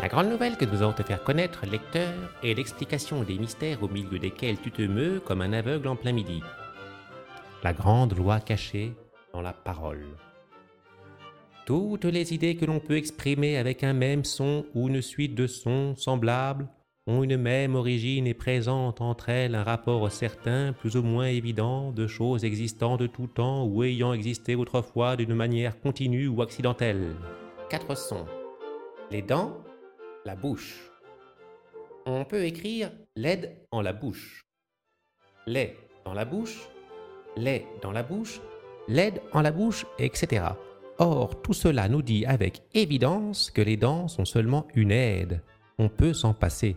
La grande nouvelle que nous allons te faire connaître, lecteur, est l'explication des mystères au milieu desquels tu te meus comme un aveugle en plein midi. La grande loi cachée dans la parole. Toutes les idées que l'on peut exprimer avec un même son ou une suite de sons semblables ont une même origine et présentent entre elles un rapport certain, plus ou moins évident, de choses existant de tout temps ou ayant existé autrefois d'une manière continue ou accidentelle. 4 sons. Les dents, la bouche. On peut écrire l'aide en la bouche. Les dans la bouche, les dans la bouche, l'aide en la bouche, etc. Or, tout cela nous dit avec évidence que les dents sont seulement une aide. On peut s'en passer.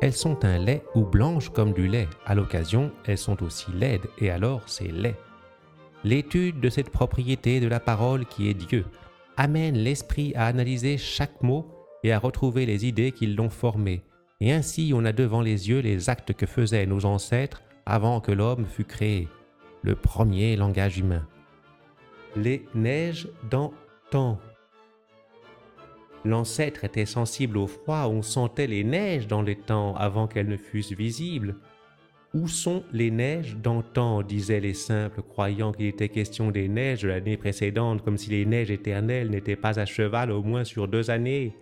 Elles sont un lait ou blanches comme du lait. À l'occasion, elles sont aussi laides et alors c'est lait. L'étude de cette propriété de la parole qui est Dieu amène l'esprit à analyser chaque mot et à retrouver les idées qui l'ont formé. Et ainsi, on a devant les yeux les actes que faisaient nos ancêtres avant que l'homme fût créé, le premier langage humain. Les neiges d'antan. L'ancêtre était sensible au froid, on sentait les neiges dans l'étang avant qu'elles ne fussent visibles. Où sont les neiges d'antan, disaient les simples, croyant qu'il était question des neiges de l'année précédente, comme si les neiges éternelles n'étaient pas à cheval au moins sur 2 années.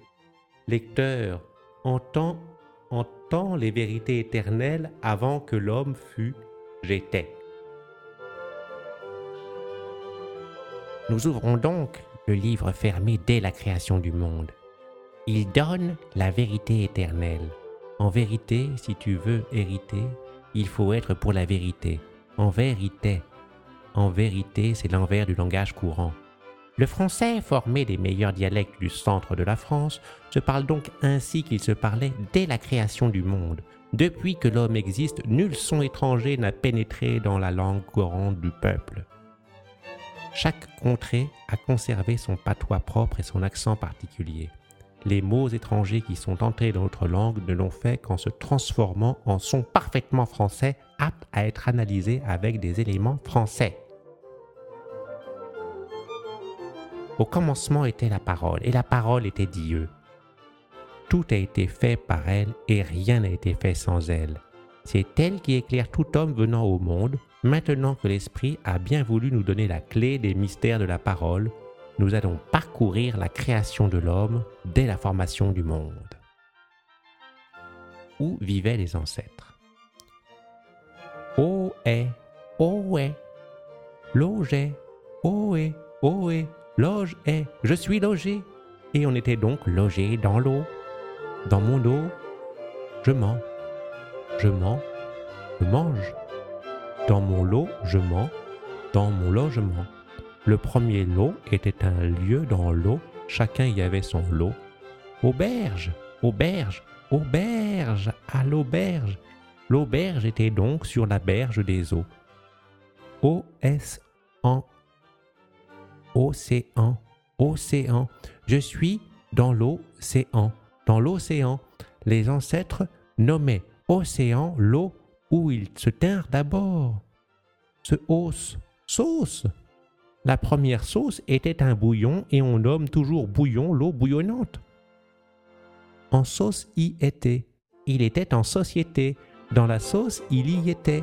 Lecteur, entends les vérités éternelles avant que l'homme fût, j'étais. Nous ouvrons donc le livre fermé dès la création du monde. Il donne la vérité éternelle. En vérité, si tu veux hériter, il faut être pour la vérité. En vérité. En vérité, c'est l'envers du langage courant. Le français, formé des meilleurs dialectes du centre de la France, se parle donc ainsi qu'il se parlait dès la création du monde. Depuis que l'homme existe, nul son étranger n'a pénétré dans la langue courante du peuple. Chaque contrée a conservé son patois propre et son accent particulier. Les mots étrangers qui sont entrés dans notre langue ne l'ont fait qu'en se transformant en sons parfaitement français, aptes à être analysés avec des éléments français. Au commencement était la parole, et la parole était Dieu. Tout a été fait par elle, et rien n'a été fait sans elle. C'est elle qui éclaire tout homme venant au monde. Maintenant que l'Esprit a bien voulu nous donner la clé des mystères de la parole, nous allons parcourir la création de l'homme dès la formation du monde. Où vivaient les ancêtres ? Ohé, ohé, logé, ohé, ohé, loge est, je suis logé. Et on était donc logé dans l'eau. Dans mon eau, je mens. Je mens, je mange. Dans mon lot, je mens. Dans mon logement. Le premier lot était un lieu dans l'eau. Chacun y avait son lot. Auberge, auberge, auberge, à l'auberge. L'auberge était donc sur la berge des eaux. O-S-An. Océan, océan. Je suis dans l'océan. Dans l'océan, les ancêtres nommaient océan, l'eau, où ils se tinrent d'abord. Se hausse, sauce. La première sauce était un bouillon et on nomme toujours bouillon l'eau bouillonnante. En sauce y était. Il était en société. Dans la sauce, il y était.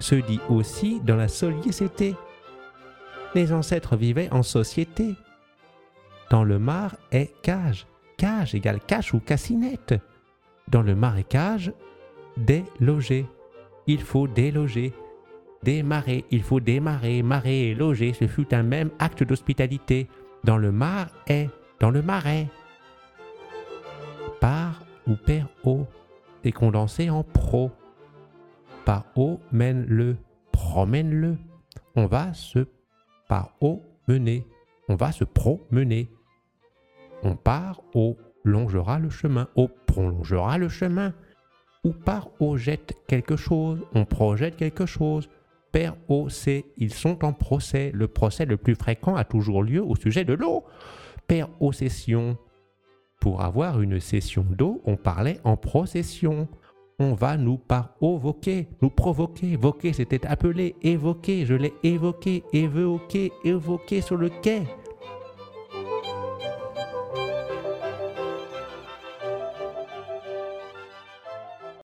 Se dit aussi dans la sollicité. Les ancêtres vivaient en société. Dans le mar est cage. Cage égale cache ou cassinette. Dans le marécage, déloger. Il faut déloger. Démarrer. Il faut démarrer. Marrer et loger. Ce fut un même acte d'hospitalité. Dans le mar est. Dans le marais. Par ou per eau. C'est condensé en pro. Par eau mène-le. Promène-le. On va se par eau mener. On va se promener. On part au longera le chemin. Au prolongera le chemin. Ou par au jette quelque chose, on projette quelque chose. Per au c'est, ils sont en procès. Le procès le plus fréquent a toujours lieu au sujet de l'eau. Per au cession. Pour avoir une cession d'eau, on parlait en procession. On va nous par au voquer, nous provoquer. Voquer, c'était appelé, évoquer, je l'ai évoqué, évoqué, évoqué sur le quai.